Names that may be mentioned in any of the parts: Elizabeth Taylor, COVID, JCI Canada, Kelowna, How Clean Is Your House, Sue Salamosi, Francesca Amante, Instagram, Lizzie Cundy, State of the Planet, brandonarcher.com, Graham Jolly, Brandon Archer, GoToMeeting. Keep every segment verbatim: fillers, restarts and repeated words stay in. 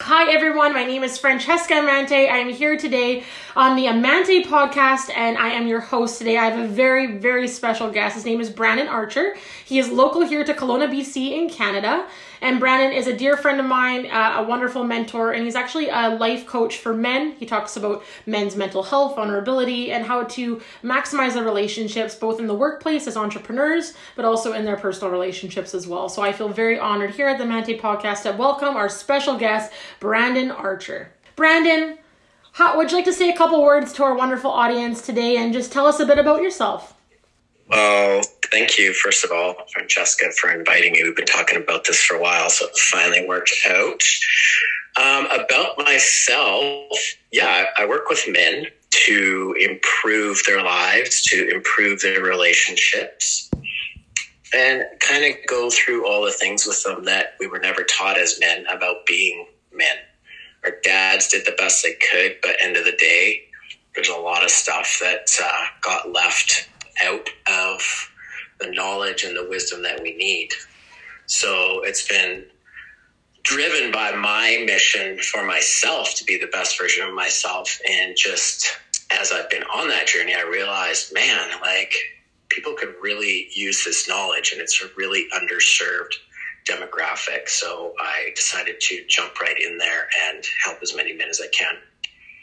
Hi everyone, my name is Francesca Amante. I am here today on the Amante podcast and I am your host today. I have a very, very special guest. His name is Brandon Archer. He is local here to Kelowna, B C in Canada. And Brandon is a dear friend of mine, uh, a wonderful mentor, and he's actually a life coach for men. He talks about men's mental health, vulnerability, and how to maximize their relationships, both in the workplace as entrepreneurs, but also in their personal relationships as well. So I feel very honored here at the Amante Podcast to welcome our special guest, Brandon Archer. Brandon, how, would you like to say a couple words to our wonderful audience today and just tell us a bit about yourself? Well, thank you, first of all, Francesca, for inviting me. We've been talking about this for a while, so it finally worked out. Um, about myself, yeah, I work with men to improve their lives, to improve their relationships, and kind of go through all the things with them that we were never taught as men about being men. Our dads did the best they could, but end of the day, there's a lot of stuff that uh, got left out of the knowledge and the wisdom that we need. So it's been driven by my mission for myself to be the best version of myself. And just as I've been on that journey, I realized, man, like people could really use this knowledge and it's a really underserved demographic. So I decided to jump right in there and help as many men as I can.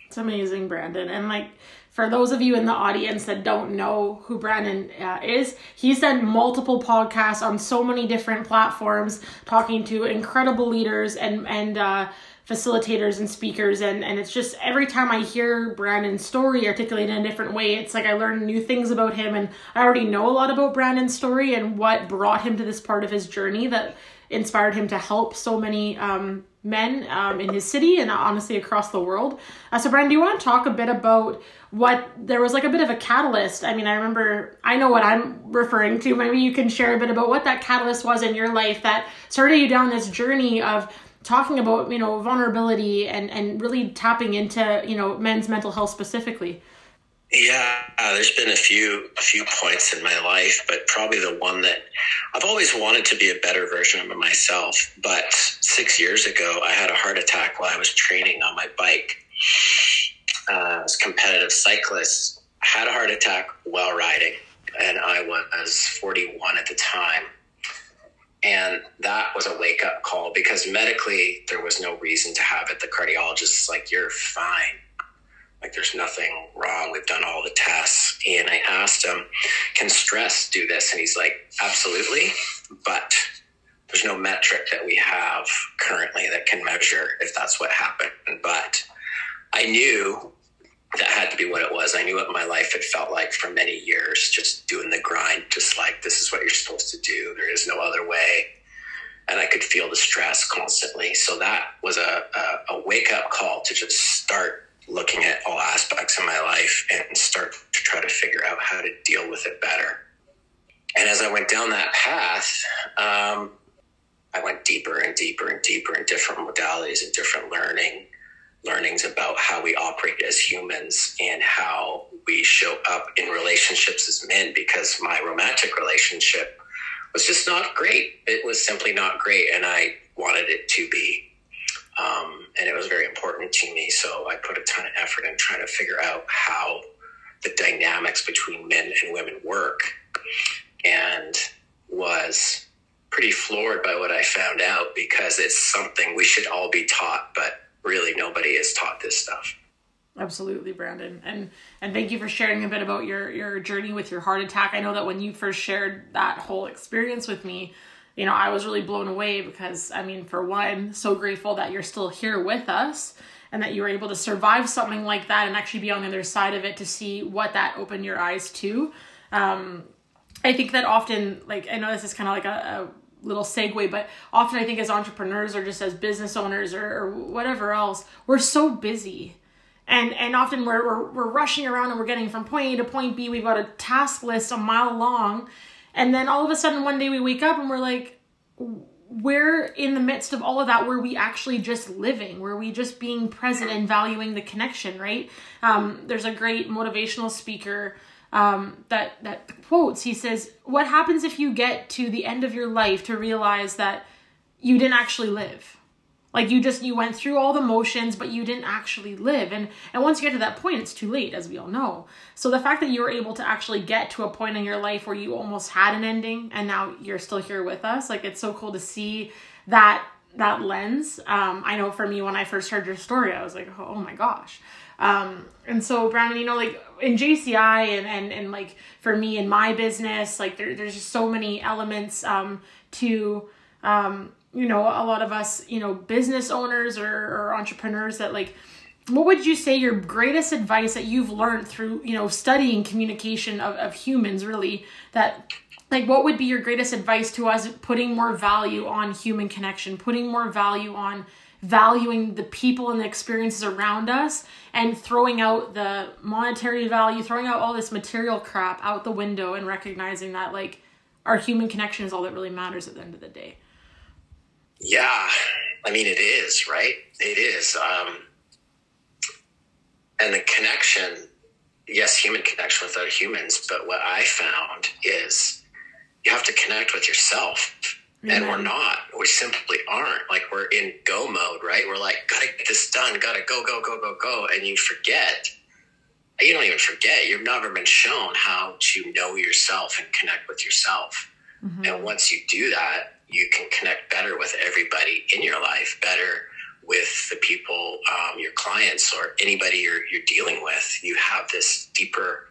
It's amazing, Brandon. And like, for those of you in the audience that don't know who Brandon uh, is, he's done multiple podcasts on so many different platforms, talking to incredible leaders and and uh, facilitators and speakers. And, and it's just every time I hear Brandon's story articulated in a different way, it's like I learn new things about him. And I already know a lot about Brandon's story and what brought him to this part of his journey that inspired him to help so many um, men um, in his city and honestly across the world. Uh, so Brandon, do you want to talk a bit about what there was like a bit of a catalyst? I mean, I remember, I know what I'm referring to. Maybe you can share a bit about what that catalyst was in your life that started you down this journey of talking about, you know, vulnerability and, and really tapping into, you know, men's mental health specifically. Yeah, uh, there's been a few a few points in my life, but probably the one that I've always wanted to be a better version of myself. But six years ago, I had a heart attack while I was training on my bike. Uh, I was a competitive cyclist. I had a heart attack while riding, and I was forty-one at the time. And that was a wake-up call because medically, there was no reason to have it. The cardiologist is like, you're fine. Like, there's nothing wrong. We've done all the tests. And I asked him, can stress do this? And he's like, absolutely. But there's no metric that we have currently that can measure if that's what happened. But I knew that had to be what it was. I knew what my life had felt like for many years, just doing the grind, just like, this is what you're supposed to do. There is no other way. And I could feel the stress constantly. So that was a, a, a wake-up call to just start looking at all aspects of my life and start to try to figure out how to deal with it better. And as I went down that path, um, I went deeper and deeper and deeper in different modalities and different learning, learnings about how we operate as humans and how we show up in relationships as men, because my romantic relationship was just not great. It was simply not great. And I wanted it to be. Um, and it was very important to me. So I put a ton of effort in trying to figure out how the dynamics between men and women work, and was pretty floored by what I found out, because it's something we should all be taught, but really nobody is taught this stuff. Absolutely, Brandon. And and thank you for sharing a bit about your, your journey with your heart attack. I know that when you first shared that whole experience with me, you know, I was really blown away because, I mean, for one, so grateful that you're still here with us and that you were able to survive something like that and actually be on the other side of it to see what that opened your eyes to. Um, I think that often, like, I know this is kind of like a, a little segue, but often I think as entrepreneurs or just as business owners or, or whatever else, we're so busy. And and often we're, we're we're rushing around and we're getting from point A to point B. We've got a task list a mile long. And then all of a sudden, one day we wake up and we're like, we're in the midst of all of that. Were we actually just living? Were we just being present and valuing the connection, right? Um, there's a great motivational speaker um, that, that quotes, he says, what happens if you get to the end of your life to realize that you didn't actually live? Like you just, you went through all the motions, but you didn't actually live. And, and once you get to that point, it's too late, as we all know. So the fact that you were able to actually get to a point in your life where you almost had an ending and now you're still here with us, like it's so cool to see that, that lens. Um, I know for me, when I first heard your story, I was like, oh my gosh. Um, and so Brandon, you know, like in J C I and, and, and like for me in my business, like there, there's just so many elements, um, to, um, you know, a lot of us, you know, business owners or, or entrepreneurs that like, what would you say your greatest advice that you've learned through, you know, studying communication of, of humans really, that like, what would be your greatest advice to us putting more value on human connection, putting more value on valuing the people and the experiences around us and throwing out the monetary value, throwing out all this material crap out the window and recognizing that like our human connection is all that really matters at the end of the day. Yeah, I mean, it is, right? It is. Um, and the connection, yes, human connection with other humans, but what I found is you have to connect with yourself. Mm-hmm. And we're not, we simply aren't. Like we're in go mode, right? We're like, gotta get this done, gotta go, go, go, go, go. And you forget, you don't even forget, you've never been shown how to know yourself and connect with yourself. Mm-hmm. And once you do that, you can connect better with everybody in your life, better with the people, um, your clients or anybody you're, you're dealing with. You have this deeper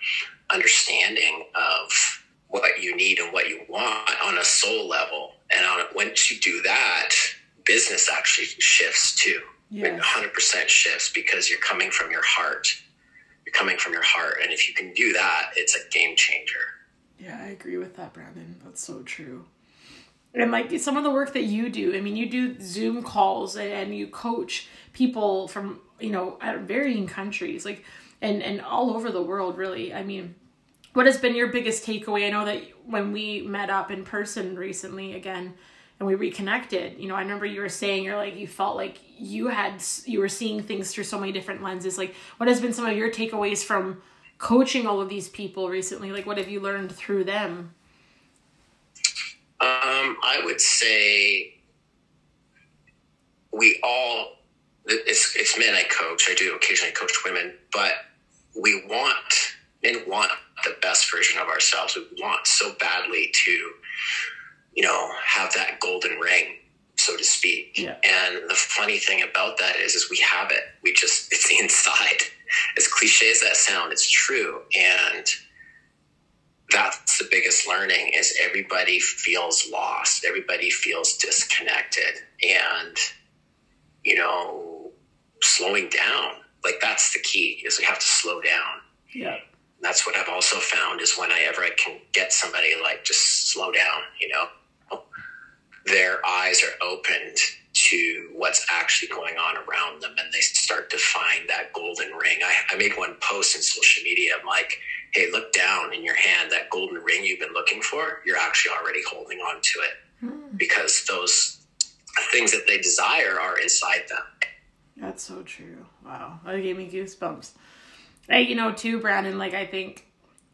understanding of what you need and what you want on a soul level. And on, once you do that, business actually shifts too. Yes. I mean, one hundred percent shifts because you're coming from your heart. You're coming from your heart. And if you can do that, it's a game changer. Yeah, I agree with that, Brandon. That's so true. And like some of the work that you do, I mean, you do Zoom calls and you coach people from, you know, at varying countries, like, and, and all over the world, really. I mean, what has been your biggest takeaway? I know that when we met up in person recently again, and we reconnected, you know, I remember you were saying, you're like, you felt like you had, you were seeing things through so many different lenses. Like what has been some of your takeaways from coaching all of these people recently? Like what have you learned through them? Um, I would say we all, it's, it's men I coach, I do occasionally coach women, but we want, men want the best version of ourselves. We want so badly to, you know, have that golden ring, so to speak. Yeah. And the funny thing about that is, is we have it. We just, it's inside. As cliche as that sounds, it's true. And that's the biggest learning is everybody feels lost. Everybody feels disconnected and, you know, slowing down. Like that's the key is we have to slow down. Yeah. And that's what I've also found is whenever I can get somebody like just slow down, you know, their eyes are opened to what's actually going on around them. And they start to find that golden ring. I, I made one post in social media. I'm like, hey, look down in your hand, that golden ring you've been looking for, you're actually already holding on to it mm. because those things that they desire are inside them. That's so true. Wow. That gave me goosebumps. Hey, you know, too, Brandon, like, I think,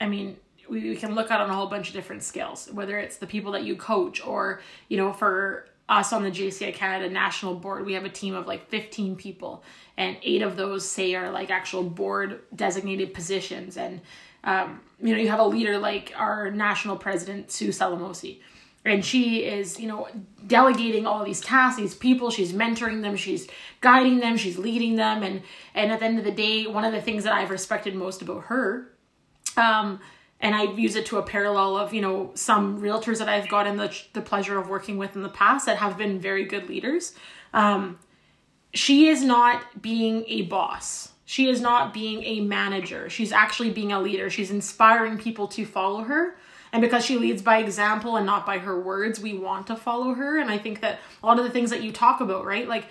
I mean, we, we can look at on a whole bunch of different scales, whether it's the people that you coach or, you know, for us on the J C I Canada National Board, we have a team of like fifteen people and eight of those say are like actual board designated positions. And, um, you know, you have a leader like our national president, Sue Salamosi, and she is, you know, delegating all these tasks, these people, she's mentoring them, she's guiding them, she's leading them. And, and at the end of the day, one of the things that I've respected most about her, um, and I use it to a parallel of, you know, some realtors that I've gotten the the pleasure of working with in the past that have been very good leaders. Um, she is not being a boss. She is not being a manager. She's actually being a leader. She's inspiring people to follow her. And because she leads by example and not by her words, we want to follow her. And I think that a lot of the things that you talk about, right? Like,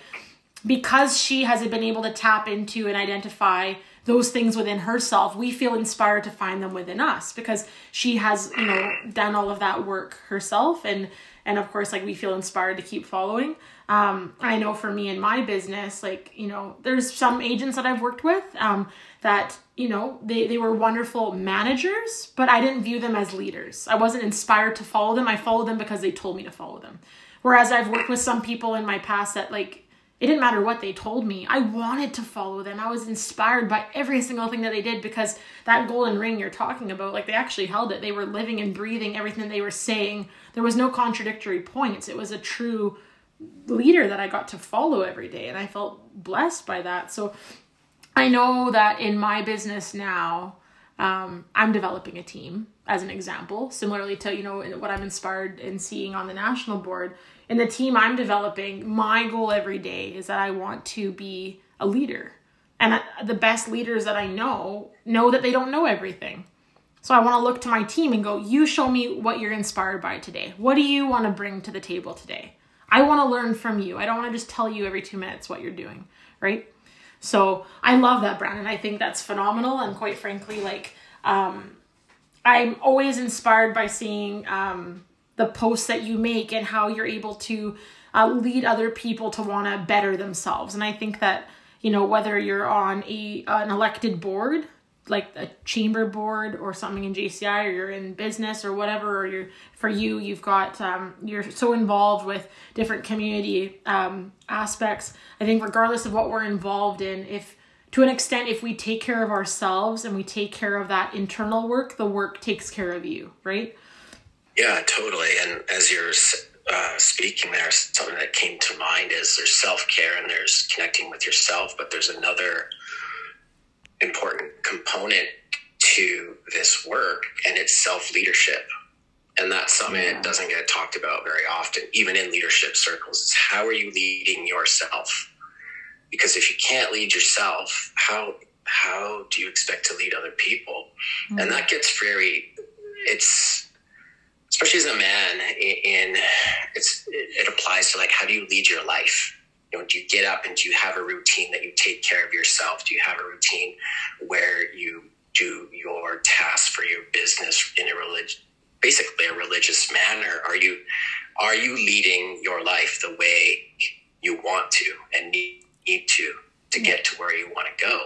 because she has been able to tap into and identify those things within herself, we feel inspired to find them within us because she has, you know, done all of that work herself. And, and of course, like we feel inspired to keep following. Um, I know for me in my business, like, you know, there's some agents that I've worked with, um, that, you know, they, they were wonderful managers, but I didn't view them as leaders. I wasn't inspired to follow them. I followed them because they told me to follow them. Whereas I've worked with some people in my past that like, It didn't matter what they told me. I wanted to follow them. I was inspired by every single thing that they did, because that golden ring you're talking about, like, they actually held it. They were living and breathing everything they were saying. There was no contradictory points. It was a true leader that I got to follow every day, and I felt blessed by that. So I know that in my business now, um, I'm developing a team, as an example, similarly to, you know, what I'm inspired in seeing on the national board. In the team I'm developing, my goal every day is that I want to be a leader. And the best leaders that I know, know that they don't know everything. So I want to look to my team and go, you show me what you're inspired by today. What do you want to bring to the table today? I want to learn from you. I don't want to just tell you every two minutes what you're doing, right? So I love that, Brandon. I think that's phenomenal. And quite frankly, like, um, I'm always inspired by seeing... Um, the posts that you make and how you're able to uh, lead other people to want to better themselves. And I think that, you know, whether you're on a an elected board, like a chamber board or something in J C I, or you're in business or whatever, or you're, for you, you've got, um, you're so involved with different community um, aspects. I think regardless of what we're involved in, if to an extent, if we take care of ourselves and we take care of that internal work, the work takes care of you, right? Yeah, totally. And as you're uh, speaking there, something that came to mind is there's self-care and there's connecting with yourself, but there's another important component to this work, and it's self-leadership. And that's something yeah. that doesn't get talked about very often, even in leadership circles, is how are you leading yourself? Because if you can't lead yourself, how how do you expect to lead other people? Mm-hmm. And that gets very, it's... especially as a man, in it's it applies to, like, how do you lead your life? You know, do you get up and do you have a routine that you take care of yourself? Do you have a routine where you do your tasks for your business in a religious, basically a religious manner? Are you are you leading your life the way you want to and need, need to to get to where you want to go?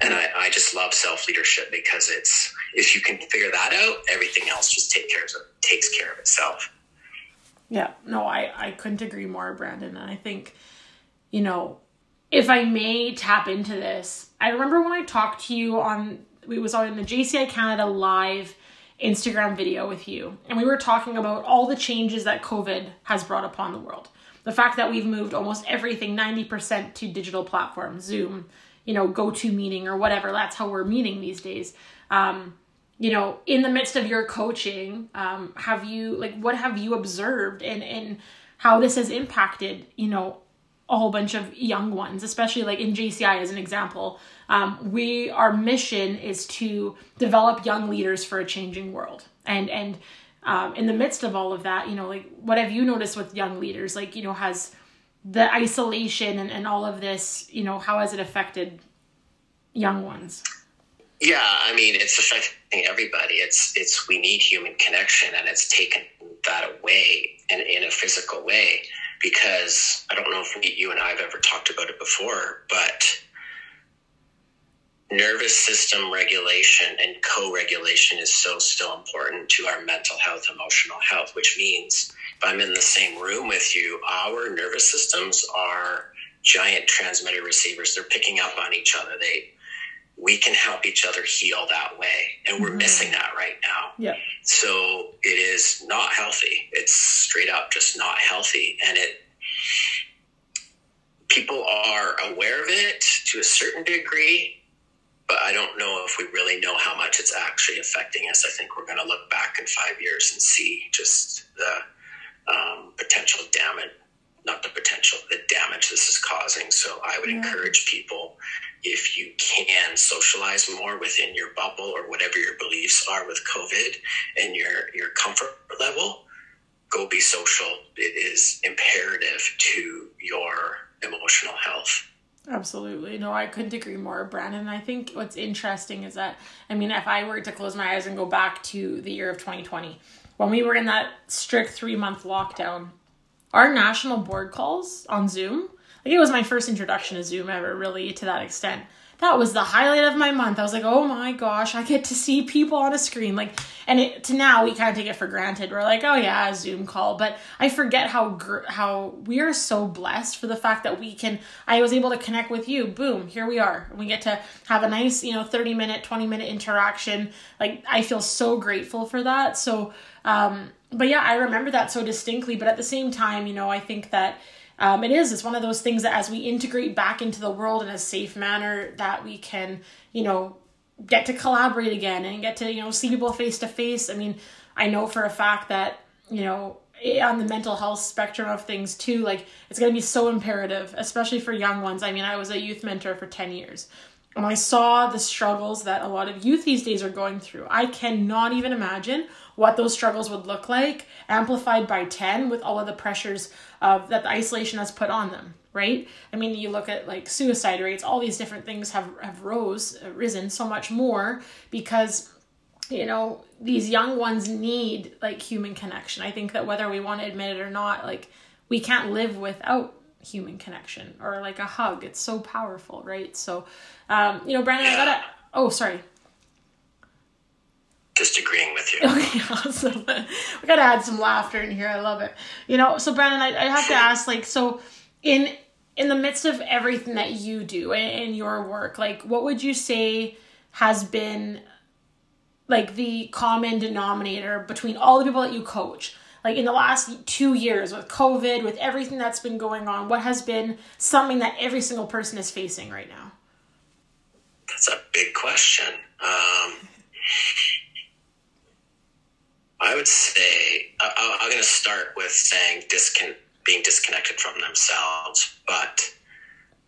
And I, I just love self-leadership, because it's, if you can figure that out, everything else just take care of, takes care of itself. Yeah, no, I, I couldn't agree more, Brandon. And I think, you know, if I may tap into this, I remember when I talked to you on, it was on the J C I Canada live Instagram video with you. And we were talking about all the changes that COVID has brought upon the world. The fact that we've moved almost everything, ninety percent, to digital platforms, Zoom, you know, GoToMeeting or whatever. That's how we're meeting these days. Um, you know, in the midst of your coaching, um, have you, like, what have you observed and, and how this has impacted, you know, a whole bunch of young ones, especially like in J C I as an example. Um, we, our mission is to develop young leaders for a changing world. And, and, um, in the midst of all of that, you know, like, what have you noticed with young leaders? Like, you know, has the isolation and, and all of this, you know, how has it affected young ones? Yeah, I mean, it's affecting everybody. It's, it's, we need human connection, and it's taken that away in, in a physical way, because I don't know if we, you and I have ever talked about it before, but nervous system regulation and co-regulation is so still important to our mental health, emotional health, which means if I'm in the same room with you, our nervous systems are giant transmitter receivers. They're picking up on each other. They, we can help each other heal that way. And we're mm-hmm. missing that right now. Yeah. So it is not healthy. It's straight up just not healthy. And it, people are aware of it to a certain degree, but I don't know if we really know how much it's actually affecting us. I think we're going to look back in five years and see just the, Um, potential damage, not the potential, the damage this is causing. So I would yeah. encourage people, if you can, socialize more within your bubble or whatever your beliefs are with COVID and your, your comfort level. Go be social. It is imperative to your emotional health. Absolutely. No, I couldn't agree more, Brandon. I think what's interesting is that, I mean, if I were to close my eyes and go back to the year of twenty twenty, when we were in that strict three-month lockdown, our national board calls on Zoom, like, it was my first introduction to Zoom ever, really, to that extent. that was the highlight of my month. I was like, oh my gosh, I get to see people on a screen. Like, and it, to now we kind of take it for granted. We're like, oh yeah, a Zoom call. But I forget how, gr- how we are so blessed for the fact that we can, I was able to connect with you. Boom, here we are. We get to have a nice, you know, thirty minute, twenty minute interaction. Like, I feel so grateful for that. So, um, but yeah, I remember that so distinctly, but at the same time, you know, I think that, Um, it is, it's one of those things that as we integrate back into the world in a safe manner, that we can, you know, get to collaborate again and get to, you know, see people face to face. I mean, I know for a fact that, you know, on the mental health spectrum of things too, like it's going to be so imperative, especially for young ones. I mean, I was a youth mentor for ten years and I saw the struggles that a lot of youth these days are going through. I cannot even imagine what those struggles would look like amplified by ten with all of the pressures of that the isolation has put on them, right? I mean, you look at like suicide rates, all these different things have, have rose, risen so much more because, you know, these young ones need like human connection. I think that whether we want to admit it or not, like we can't live without human connection or like a hug. It's so powerful, right? So, um, you know, Brandon, I gotta, oh, sorry. Disagreeing with you. Okay, awesome. We gotta add some laughter in here. I love it. You know, so Brandon, I, I have to ask, like, so in in the midst of everything that you do in, in your work, like, what would you say has been like the common denominator between all the people that you coach? Like in the last two years with COVID, with everything that's been going on, what has been something that every single person is facing right now? That's a big question. Um I would say, I, I'm going to start with saying discon- being disconnected from themselves, but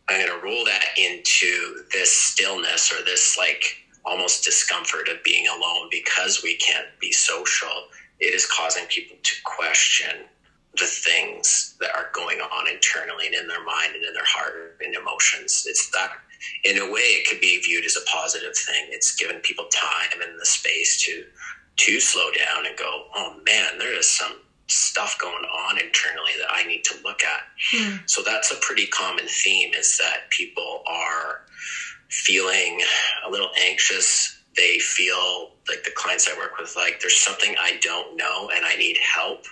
I'm going to roll that into this stillness or this like almost discomfort of being alone because we can't be social. It is causing people to question the things that are going on internally and in their mind and in their heart and emotions. It's that, in a way, it could be viewed as a positive thing. It's given people time and the space to to slow down and go, oh man, there is some stuff going on internally that I need to look at. Hmm. So that's a pretty common theme, is that people are feeling a little anxious. They feel like, the clients I work with, like there's something I don't know and I need help.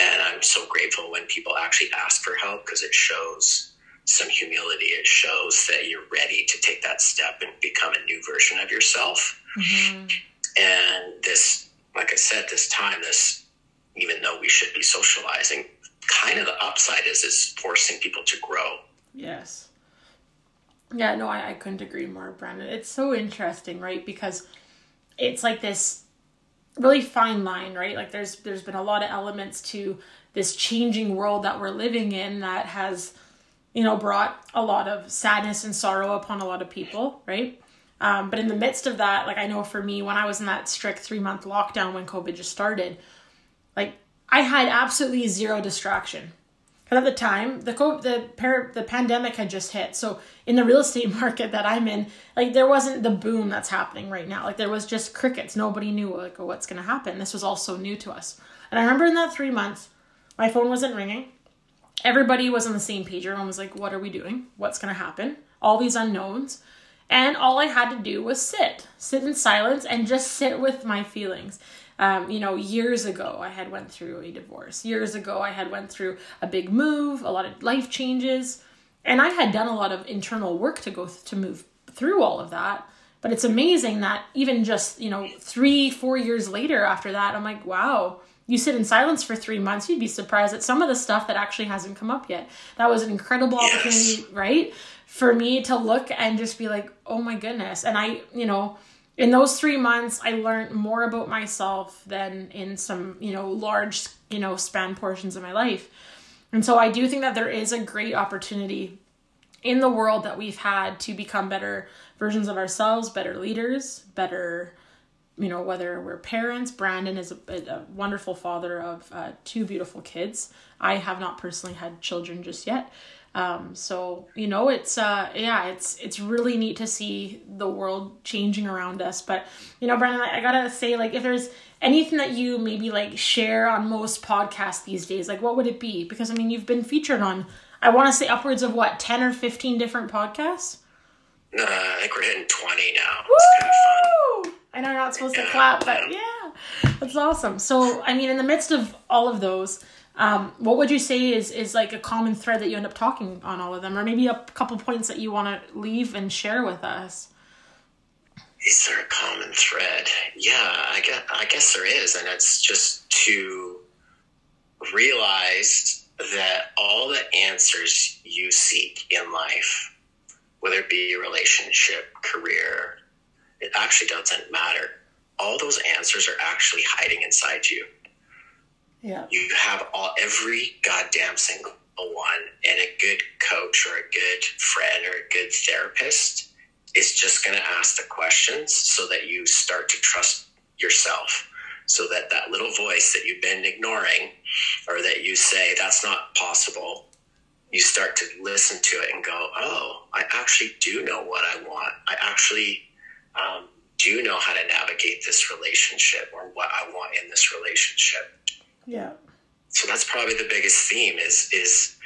And I'm so grateful when people actually ask for help, because it shows some humility. It shows that you're ready to take that step and become a new version of yourself. Mm-hmm. And this, like I said, this time, this, even though we should be socializing, kind of the upside is is forcing people to grow. Yes. Yeah, no, I, I couldn't agree more, Brandon. It's so interesting, right? Because it's like this really fine line, right? Like there's there's been a lot of elements to this changing world that we're living in that has, you know, brought a lot of sadness and sorrow upon a lot of people, right? Um, but in the midst of that, like I know for me, when I was in that strict three month lockdown when COVID just started, like I had absolutely zero distraction. Because at the time, the COVID, the par- the pandemic had just hit. So in the real estate market that I'm in, like there wasn't the boom that's happening right now. Like there was just crickets. Nobody knew like what's going to happen. This was all so new to us. And I remember in that three months, my phone wasn't ringing. Everybody was on the same page. Everyone was like, what are we doing? What's going to happen? All these unknowns. And all I had to do was sit, sit in silence and just sit with my feelings. Um, you know, years ago, I had went through a divorce. Years ago, I had went through a big move, a lot of life changes. And I had done a lot of internal work to go th- to move through all of that. But it's amazing that even just, you know, three, four years later after that, I'm like, wow, you sit in silence for three months, you'd be surprised at some of the stuff that actually hasn't come up yet. That was an incredible yes. opportunity, right? For me to look and just be like, oh my goodness. And I, you know, in those three months, I learned more about myself than in some, you know, large, you know, span portions of my life. And so I do think that there is a great opportunity in the world that we've had to become better versions of ourselves, better leaders, better, you know, whether we're parents. Brandon is a, a wonderful father of uh, two beautiful kids. I have not personally had children just yet. Um, so, you know, it's, uh, yeah, it's, it's really neat to see the world changing around us. But, you know, Brandon, I, I gotta say, like, if there's anything that you maybe like share on most podcasts these days, like what would it be? Because I mean, you've been featured on, I want to say upwards of what, ten or fifteen different podcasts. Uh, I think we're hitting twenty now. Woo! It's kind of fun. I know you're not supposed yeah. to clap, but yeah, that's awesome. So, I mean, in the midst of all of those, um, what would you say is, is like a common thread that you end up talking on all of them, or maybe a couple points that you want to leave and share with us? Is there a common thread? Yeah, I guess, I guess there is. And it's just to realize that all the answers you seek in life, whether it be relationship, career, it actually doesn't matter. All those answers are actually hiding inside you. Yeah. You have all, every goddamn single one, and a good coach or a good friend or a good therapist is just going to ask the questions so that you start to trust yourself, so that that little voice that you've been ignoring, or that you say, that's not possible, you start to listen to it and go, oh, I actually do know what I want. I actually um, do know how to navigate this relationship, or what I want in this relationship. Yeah. So that's probably the biggest theme is, is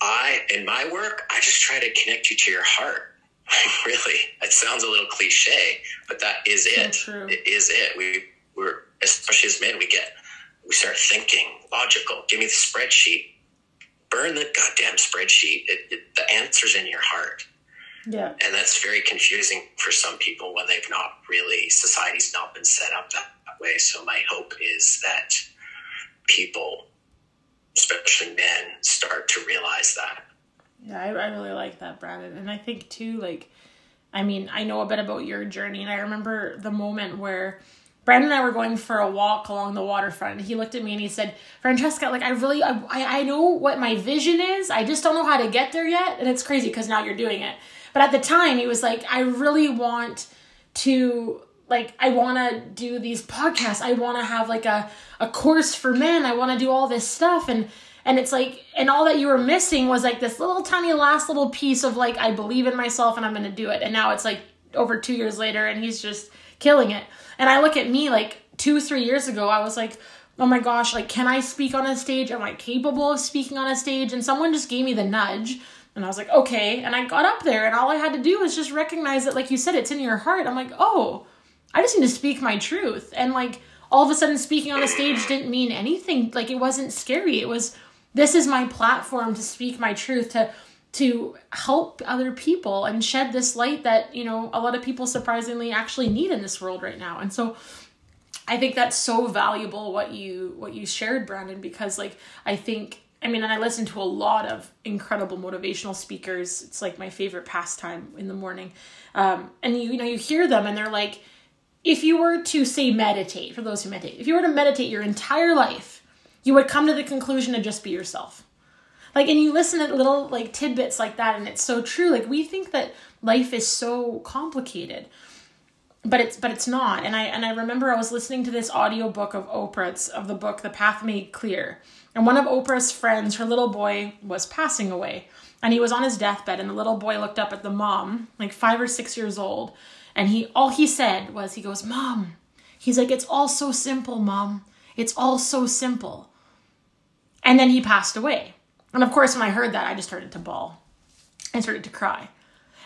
I, in my work, I just try to connect you to your heart. Like, really, it sounds a little cliche, but that is it. So it is it. We, we're, especially as men, we get, we start thinking logical. Give me the spreadsheet. Burn the goddamn spreadsheet. It, it, the answer's in your heart. Yeah. And that's very confusing for some people when they've not really, society's not been set up that way. So my hope is that people, especially men, start to realize that. Yeah, I, I really like that, Brandon. And I think too, like, I mean, I know a bit about your journey, and I remember the moment where Brandon and I were going for a walk along the waterfront. He looked at me and he said, Francesca, like, I really, I, I know what my vision is. I just don't know how to get there yet. And it's crazy because now you're doing it. But at the time, he was like, I really want to, like, I want to do these podcasts. I want to have like a, a course for men. I want to do all this stuff. And And it's like, and all that you were missing was like this little tiny last little piece of like, I believe in myself and I'm going to do it. And now it's like over two years later and he's just killing it. And I look at me like two, three years ago, I was like, oh my gosh, like, can I speak on a stage? Am I capable of speaking on a stage? And someone just gave me the nudge and I was like, okay. And I got up there and all I had to do was just recognize that, like you said, it's in your heart. I'm like, oh, I just need to speak my truth. And like, all of a sudden speaking on a stage didn't mean anything. Like, it wasn't scary. It was, this is my platform to speak my truth, to to help other people and shed this light that, you know, a lot of people surprisingly actually need in this world right now. And so I think that's so valuable what you what you shared, Brandon, because like I think, I mean, and I listen to a lot of incredible motivational speakers. It's like my favorite pastime in the morning. Um, and, you, you know, you hear them and they're like, if you were to say meditate, for those who meditate, if you were to meditate your entire life, you would come to the conclusion to just be yourself. Like, and you listen to little like tidbits like that. And it's so true. Like, we think that life is so complicated, but it's, but it's not. And I, and I remember I was listening to this audiobook of Oprah's, of the book, The Path Made Clear. And one of Oprah's friends, her little boy was passing away and he was on his deathbed. And the little boy looked up at the mom, like five or six years old. And he, all he said was, he goes, Mom, he's like, it's all so simple, Mom. It's all so simple. And then he passed away. And of course, when I heard that, I just started to bawl. I started to cry.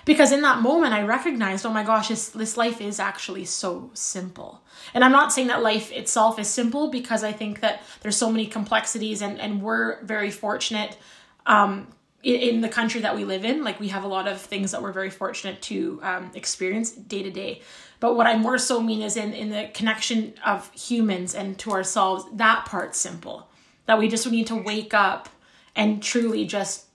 Because in that moment, I recognized, oh my gosh, this, this life is actually so simple. And I'm not saying that life itself is simple, because I think that there's so many complexities and, and we're very fortunate um, in, in the country that we live in. Like, we have a lot of things that we're very fortunate to um, experience day to day. But what I more so mean is in, in the connection of humans and to ourselves, that part's simple. That we just need to wake up and truly just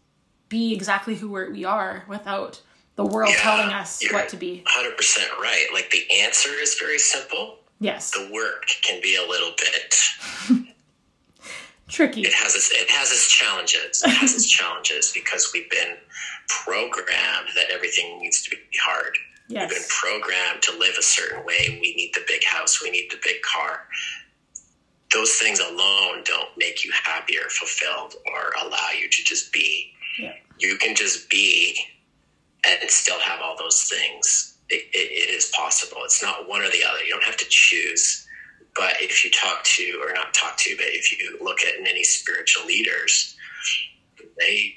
be exactly who we're, we are without the world yeah, telling us what to be. one hundred percent right. Like, the answer is very simple. Yes. The work can be a little bit tricky. It has its, it has its challenges. It has its challenges because we've been programmed that everything needs to be hard. Yes. We've been programmed to live a certain way. We need the big house. We need the big car. Those things alone don't make you happy or fulfilled or allow you to just be. Yeah. You can just be and still have all those things. It, it, it is possible. It's not one or the other. You don't have to choose. But if you talk to, or not talk to, but if you look at many spiritual leaders, they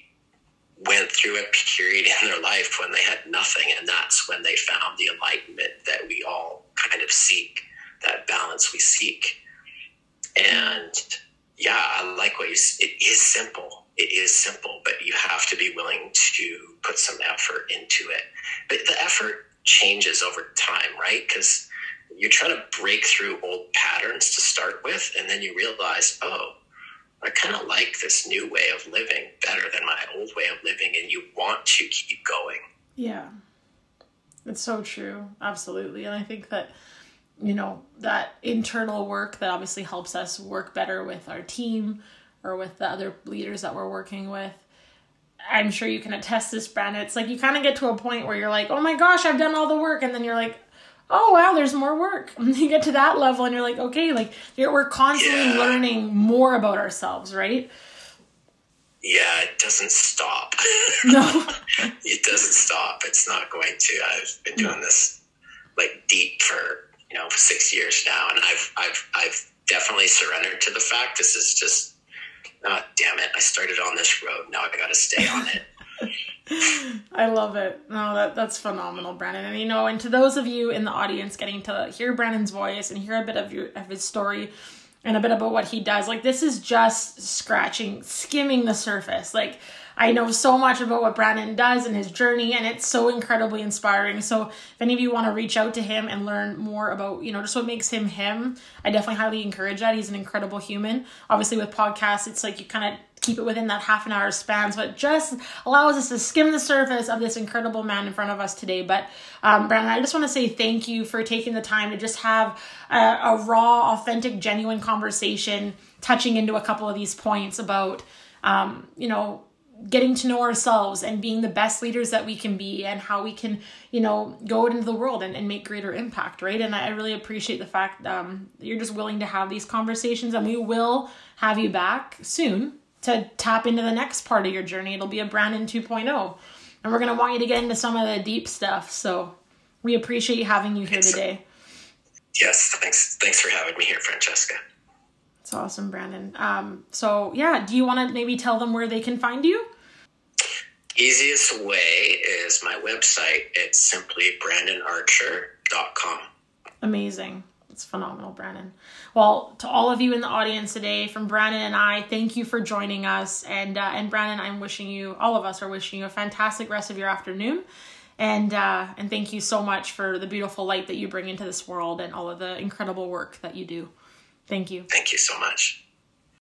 went through a period in their life when they had nothing, and that's when they found the enlightenment that we all kind of seek, that balance we seek. And yeah, I like what you said. It is simple. It is simple, but you have to be willing to put some effort into it. But the effort changes over time, right? Because you're trying to break through old patterns to start with, and then you realize, oh, I kind of like this new way of living better than my old way of living, and you want to keep going. Yeah. It's so true. Absolutely. And I think that, you know, that internal work that obviously helps us work better with our team or with the other leaders that we're working with. I'm sure you can attest this, Brandon. It's like you kind of get to a point where you're like, oh my gosh, I've done all the work. And then you're like, oh wow, there's more work. And you get to that level and you're like, okay, like you're, we're constantly yeah. learning more about ourselves, right? Yeah, it doesn't stop. No. It doesn't stop. It's not going to. I've been doing this like deep for, you know, six years now. And I've, I've, I've definitely surrendered to the fact this is just, oh, damn it. I started on this road. Now I got to stay on it. I love it. No, that that's phenomenal, Brandon. And you know, and to those of you in the audience getting to hear Brandon's voice and hear a bit of your of his story and a bit about what he does, like this is just scratching, skimming the surface. Like I know so much about what Brandon does and his journey, and it's so incredibly inspiring. So if any of you want to reach out to him and learn more about, you know, just what makes him him, I definitely highly encourage that. He's an incredible human. Obviously with podcasts, it's like you kind of keep it within that half an hour span, so it just allows us to skim the surface of this incredible man in front of us today. But um, Brandon, I just want to say thank you for taking the time to just have a, a raw, authentic, genuine conversation, touching into a couple of these points about, um, you know, getting to know ourselves and being the best leaders that we can be and how we can, you know, go into the world and, and make greater impact, right? And I really appreciate the fact um, you're just willing to have these conversations, and we will have you back soon to tap into the next part of your journey. It'll be a Brandon two point oh. And we're going to want you to get into some of the deep stuff. So we appreciate having you here yes. today. Yes, thanks. Thanks for having me here, Francesca. That's awesome, Brandon. Um, so yeah, do you want to maybe tell them where they can find you? Easiest way is my website. It's simply brandon archer dot com. Amazing. It's phenomenal, Brandon. Well, to all of you in the audience today, from Brandon and I, thank you for joining us. And uh, and Brandon, I'm wishing you, all of us are wishing you a fantastic rest of your afternoon. And uh, and thank you so much for the beautiful light that you bring into this world and all of the incredible work that you do. Thank you. Thank you so much.